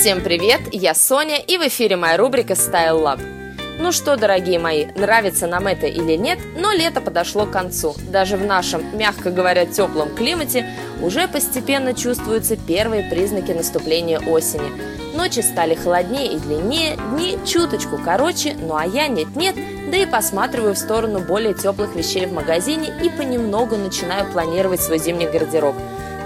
Всем привет, я Соня, и в эфире моя рубрика Style Lab. Ну что, дорогие мои, нравится нам это или нет, но лето подошло к концу. Даже в нашем, мягко говоря, теплом климате уже постепенно чувствуются первые признаки наступления осени. Ночи стали холоднее и длиннее, дни чуточку короче, ну а я нет-нет, да и посматриваю в сторону более теплых вещей в магазине и понемногу начинаю планировать свой зимний гардероб.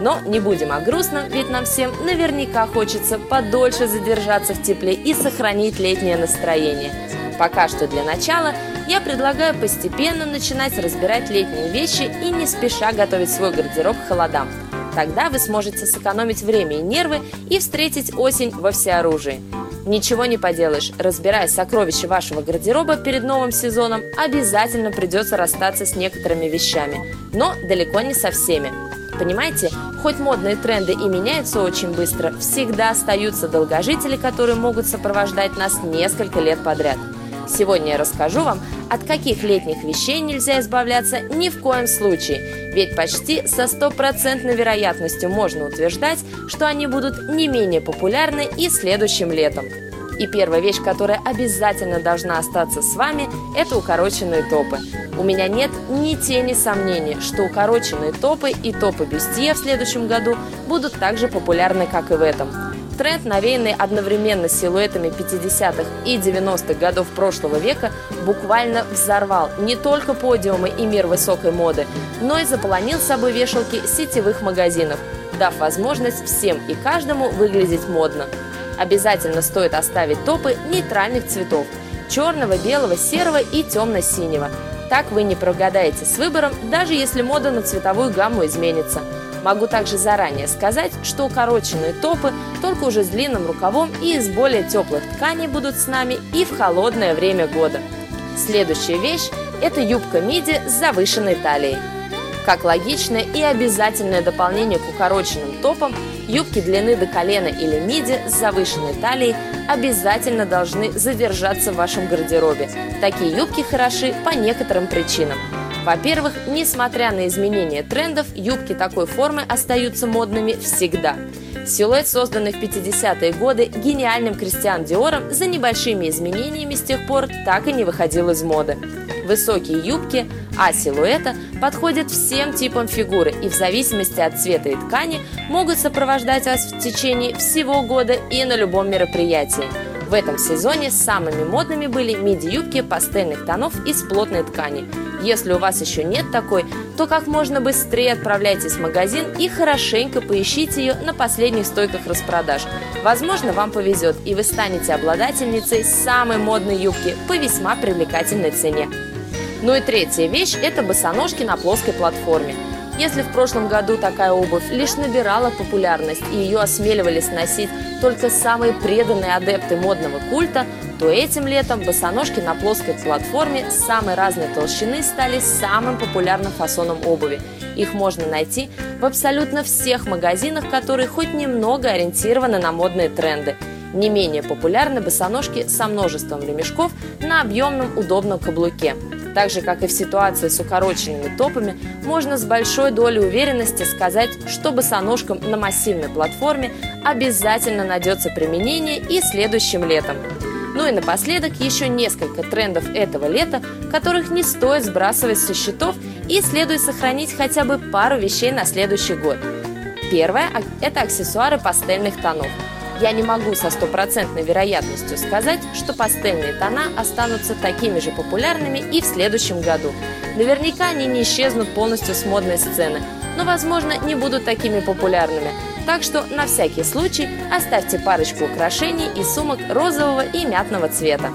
Но не будем о грустном, ведь нам всем наверняка хочется подольше задержаться в тепле и сохранить летнее настроение. Пока что для начала я предлагаю постепенно начинать разбирать летние вещи и не спеша готовить свой гардероб к холодам. Тогда вы сможете сэкономить время и нервы и встретить осень во всеоружии. Ничего не поделаешь, разбирая сокровища вашего гардероба перед новым сезоном, обязательно придется расстаться с некоторыми вещами, но далеко не со всеми. Понимаете, хоть модные тренды и меняются очень быстро, всегда остаются долгожители, которые могут сопровождать нас несколько лет подряд. Сегодня я расскажу вам, от каких летних вещей нельзя избавляться ни в коем случае, ведь почти со стопроцентной вероятностью можно утверждать, что они будут не менее популярны и следующим летом. И первая вещь, которая обязательно должна остаться с вами, это укороченные топы. У меня нет ни тени сомнений, что укороченные топы и топы-бюстье в следующем году будут так же популярны, как и в этом. Тренд, навеянный одновременно силуэтами 50-х и 90-х годов прошлого века, буквально взорвал не только подиумы и мир высокой моды, но и заполонил собой вешалки сетевых магазинов, дав возможность всем и каждому выглядеть модно. Обязательно стоит оставить топы нейтральных цветов – черного, белого, серого и темно-синего. Так вы не прогадаете с выбором, даже если мода на цветовую гамму изменится. Могу также заранее сказать, что укороченные топы только уже с длинным рукавом и из более теплых тканей будут с нами и в холодное время года. Следующая вещь – это юбка миди с завышенной талией. Как логичное и обязательное дополнение к укороченным топам, юбки длины до колена или миди с завышенной талией обязательно должны задержаться в вашем гардеробе. Такие юбки хороши по некоторым причинам. Во-первых, несмотря на изменения трендов, юбки такой формы остаются модными всегда. Силуэт, созданный в 50-е годы гениальным Кристиан Диором, за небольшими изменениями с тех пор так и не выходил из моды. Высокие юбки А-силуэта подходят всем типам фигуры и в зависимости от цвета и ткани могут сопровождать вас в течение всего года и на любом мероприятии. В этом сезоне самыми модными были миди-юбки пастельных тонов из плотной ткани. Если у вас еще нет такой, то как можно быстрее отправляйтесь в магазин и хорошенько поищите ее на последних стойках распродаж. Возможно, вам повезет, и вы станете обладательницей самой модной юбки по весьма привлекательной цене. Ну и третья вещь – это босоножки на плоской платформе. Если в прошлом году такая обувь лишь набирала популярность и ее осмеливались носить только самые преданные адепты модного культа, то этим летом босоножки на плоской платформе самой разной толщины стали самым популярным фасоном обуви. Их можно найти в абсолютно всех магазинах, которые хоть немного ориентированы на модные тренды. Не менее популярны босоножки со множеством ремешков на объемном удобном каблуке. Так же, как и в ситуации с укороченными топами, можно с большой долей уверенности сказать, что босоножкам на массивной платформе обязательно найдется применение и следующим летом. Ну и напоследок еще несколько трендов этого лета, которых не стоит сбрасывать со счетов и следует сохранить хотя бы пару вещей на следующий год. Первое – это аксессуары пастельных тонов. Я не могу со стопроцентной вероятностью сказать, что пастельные тона останутся такими же популярными и в следующем году. Наверняка они не исчезнут полностью с модной сцены, но, возможно, не будут такими популярными. Так что, на всякий случай, оставьте парочку украшений и сумок розового и мятного цвета.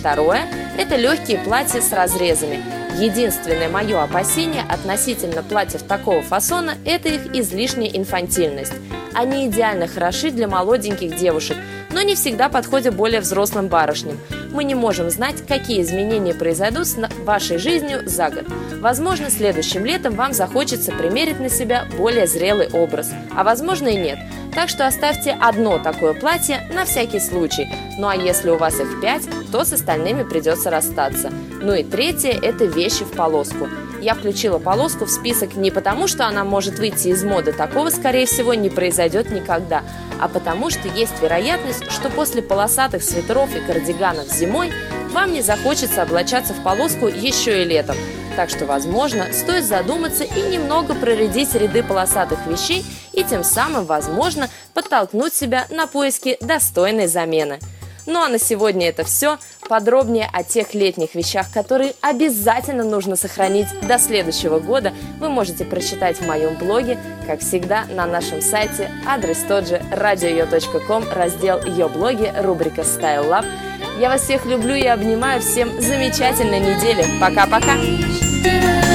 Второе – это легкие платья с разрезами. Единственное мое опасение относительно платьев такого фасона – это их излишняя инфантильность. Они идеально хороши для молоденьких девушек, но не всегда подходят более взрослым барышням. Мы не можем знать, какие изменения произойдут с вашей жизнью за год. Возможно, следующим летом вам захочется примерить на себя более зрелый образ, а возможно и нет. Так что оставьте одно такое платье на всякий случай. Ну а если у вас их 5, то с остальными придется расстаться. Ну и третье – это вещи в полоску. Я включила полоску в список не потому, что она может выйти из моды, такого, скорее всего, не произойдет никогда, а потому что есть вероятность, что после полосатых свитеров и кардиганов зимой вам не захочется облачаться в полоску еще и летом. Так что, возможно, стоит задуматься и немного проредить ряды полосатых вещей и тем самым, возможно, подтолкнуть себя на поиски достойной замены. Ну а на сегодня это все. Подробнее о тех летних вещах, которые обязательно нужно сохранить до следующего года, вы можете прочитать в моем блоге, как всегда, на нашем сайте. Адрес тот же: radio.com, раздел «Ее блоги», рубрика «Style Lab». Я вас всех люблю и обнимаю. Всем замечательной недели. Пока-пока!